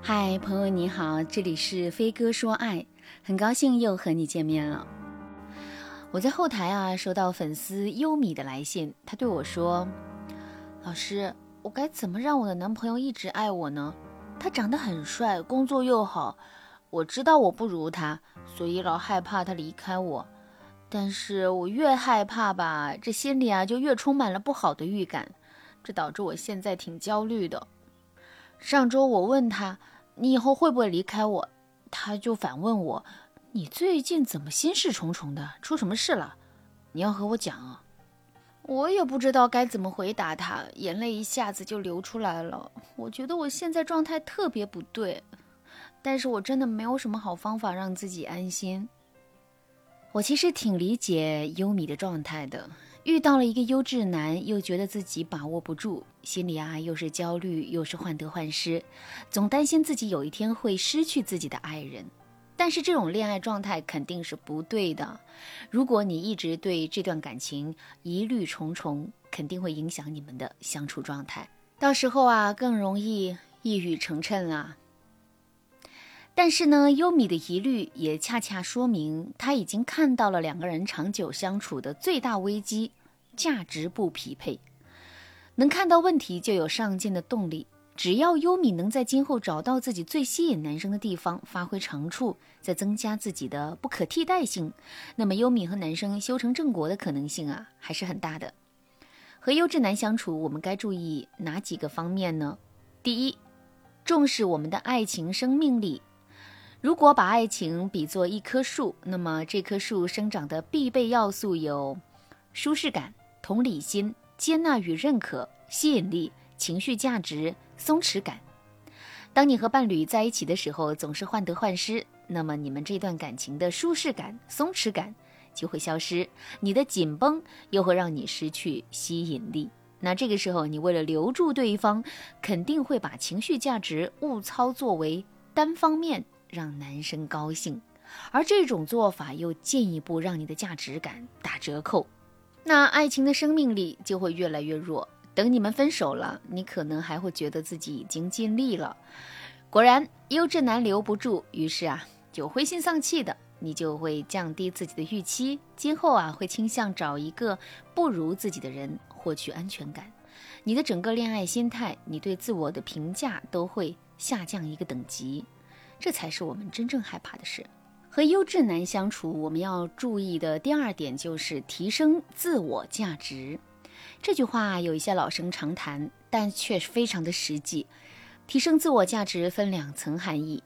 嗨，朋友你好，这里是飞哥说爱，很高兴又和你见面了。我在后台收到粉丝优米的来信，他对我说，老师，我该怎么让我的男朋友一直爱我呢？他长得很帅，工作又好，我知道我不如他，所以老害怕他离开我。但是我越害怕吧，这心里就越充满了不好的预感，这导致我现在挺焦虑的。上周我问他，你以后会不会离开我？他就反问我，你最近怎么心事重重的？出什么事了？你要和我讲啊。我也不知道该怎么回答他，眼泪一下子就流出来了。我觉得我现在状态特别不对，但是我真的没有什么好方法让自己安心。我其实挺理解优米的状态的，遇到了一个优质男，又觉得自己把握不住，心里又是焦虑，又是患得患失，总担心自己有一天会失去自己的爱人。但是这种恋爱状态肯定是不对的，如果你一直对这段感情疑虑重重，肯定会影响你们的相处状态，到时候更容易一语成谶。但是呢，优米的疑虑也恰恰说明他已经看到了两个人长久相处的最大危机，价值不匹配。能看到问题就有上进的动力，只要优米能在今后找到自己最吸引男生的地方，发挥长处，再增加自己的不可替代性，那么优米和男生修成正果的可能性还是很大的。和优质男相处，我们该注意哪几个方面呢？第一，重视我们的爱情生命力。如果把爱情比作一棵树，那么这棵树生长的必备要素有舒适感、同理心、接纳与认可、吸引力、情绪价值、松弛感。当你和伴侣在一起的时候总是患得患失，那么你们这段感情的舒适感、松弛感就会消失，你的紧绷又会让你失去吸引力。那这个时候你为了留住对方，肯定会把情绪价值误操作为单方面让男生高兴，而这种做法又进一步让你的价值感打折扣，那爱情的生命力就会越来越弱。等你们分手了，你可能还会觉得自己已经尽力了，果然优质男留不住，于是就灰心丧气的，你就会降低自己的预期，今后会倾向找一个不如自己的人获取安全感，你的整个恋爱心态，你对自我的评价都会下降一个等级，这才是我们真正害怕的事。和优质男相处，我们要注意的第二点就是提升自我价值。这句话有一些老生常谈，但却非常的实际。提升自我价值分两层含义，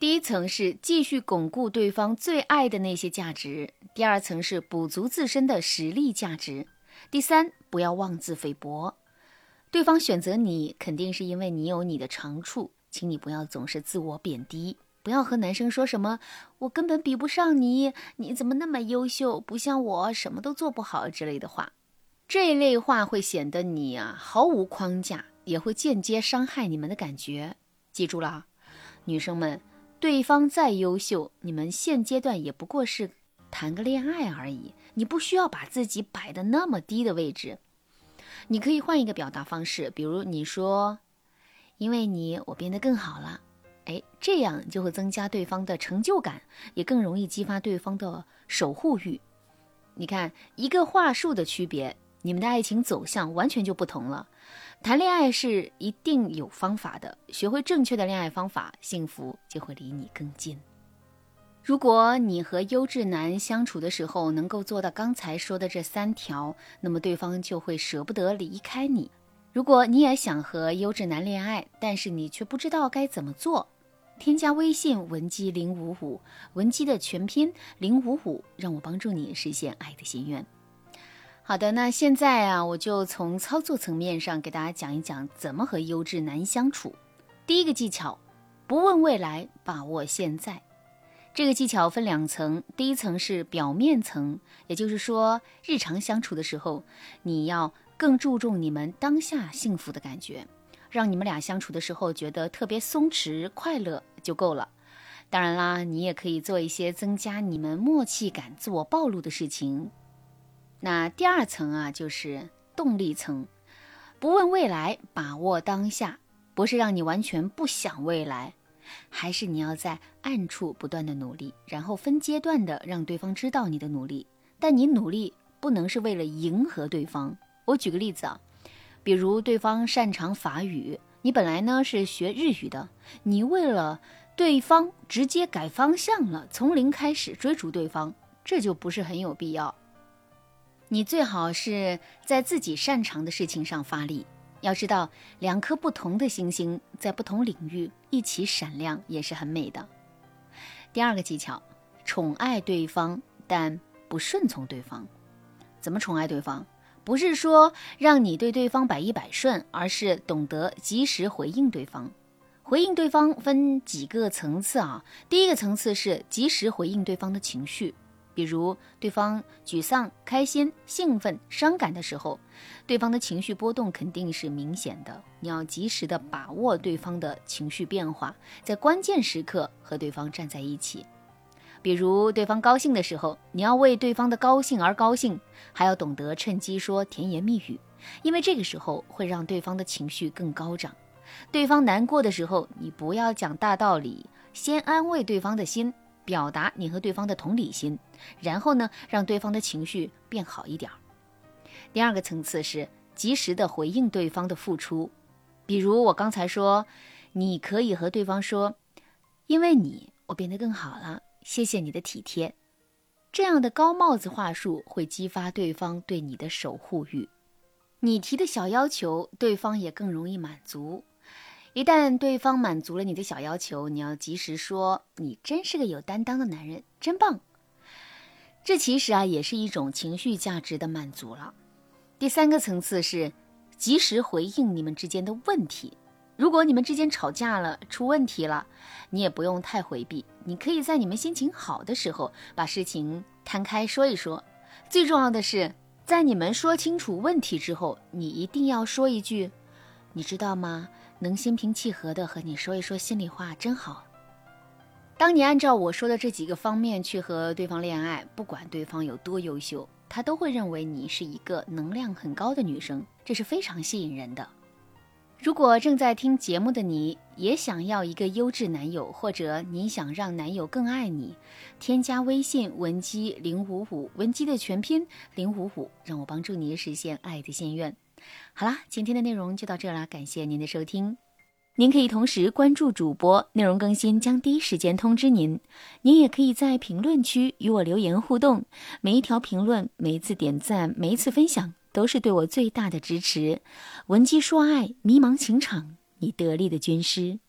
第一层是继续巩固对方最爱的那些价值，第二层是补足自身的实力价值。第三，不要妄自菲薄。对方选择你，肯定是因为你有你的长处，请你不要总是自我贬低，不要和男生说什么我根本比不上你，你怎么那么优秀，不像我什么都做不好之类的话，这一类话会显得你毫无框架，也会间接伤害你们的感觉。记住了，女生们，对方再优秀，你们现阶段也不过是谈个恋爱而已，你不需要把自己摆得那么低的位置，你可以换一个表达方式，比如你说，因为你我变得更好了，这样就会增加对方的成就感，也更容易激发对方的守护欲。你看，一个话术的区别，你们的爱情走向完全就不同了。谈恋爱是一定有方法的，学会正确的恋爱方法，幸福就会离你更近。如果你和优质男相处的时候能够做到刚才说的这三条，那么对方就会舍不得离开你。如果你也想和优质男恋爱，但是你却不知道该怎么做，添加微信文姬055，文姬的全拼055，让我帮助你实现爱的心愿。好的，那现在我就从操作层面上给大家讲一讲怎么和优质男相处。第一个技巧，不问未来，把握现在。这个技巧分两层，第一层是表面层，也就是说日常相处的时候，你要更注重你们当下幸福的感觉，让你们俩相处的时候觉得特别松弛快乐就够了。当然啦，你也可以做一些增加你们默契感、自我暴露的事情。那第二层就是动力层，不问未来，把握当下，不是让你完全不想未来，还是你要在暗处不断的努力，然后分阶段的让对方知道你的努力。但你努力不能是为了迎合对方。我举个例子啊，比如对方擅长法语，你本来呢是学日语的，你为了对方直接改方向了，从零开始追逐对方，这就不是很有必要。你最好是在自己擅长的事情上发力。要知道，两颗不同的星星在不同领域一起闪亮也是很美的。第二个技巧，宠爱对方，但不顺从对方。怎么宠爱对方？不是说让你对对方百依百顺，而是懂得及时回应对方。回应对方分几个层次啊。第一个层次是及时回应对方的情绪，比如对方沮丧、开心、兴奋、伤感的时候，对方的情绪波动肯定是明显的，你要及时的把握对方的情绪变化，在关键时刻和对方站在一起。比如对方高兴的时候，你要为对方的高兴而高兴，还要懂得趁机说甜言蜜语，因为这个时候会让对方的情绪更高涨。对方难过的时候，你不要讲大道理，先安慰对方的心，表达你和对方的同理心，然后呢，让对方的情绪变好一点。第二个层次是及时的回应对方的付出，比如我刚才说，你可以和对方说，因为你，我变得更好了，谢谢你的体贴。这样的高帽子话术会激发对方对你的守护欲，你提的小要求，对方也更容易满足。一旦对方满足了你的小要求，你要及时说，你真是个有担当的男人，真棒。这其实啊，也是一种情绪价值的满足了。第三个层次是及时回应你们之间的问题。如果你们之间吵架了，出问题了，你也不用太回避，你可以在你们心情好的时候把事情摊开说一说。最重要的是，在你们说清楚问题之后，你一定要说一句，你知道吗，能心平气和的和你说一说心里话真好。当你按照我说的这几个方面去和对方恋爱，不管对方有多优秀，他都会认为你是一个能量很高的女生，这是非常吸引人的。如果正在听节目的你也想要一个优质男友，或者你想让男友更爱你，添加微信文姬055，文姬的全拼055，让我帮助你实现爱的心愿。好啦，今天的内容就到这啦，感谢您的收听。您可以同时关注主播，内容更新将第一时间通知您。您也可以在评论区与我留言互动，每一条评论、每一次点赞、每一次分享都是对我最大的支持。文姬说爱，迷茫情场，你得力的军师。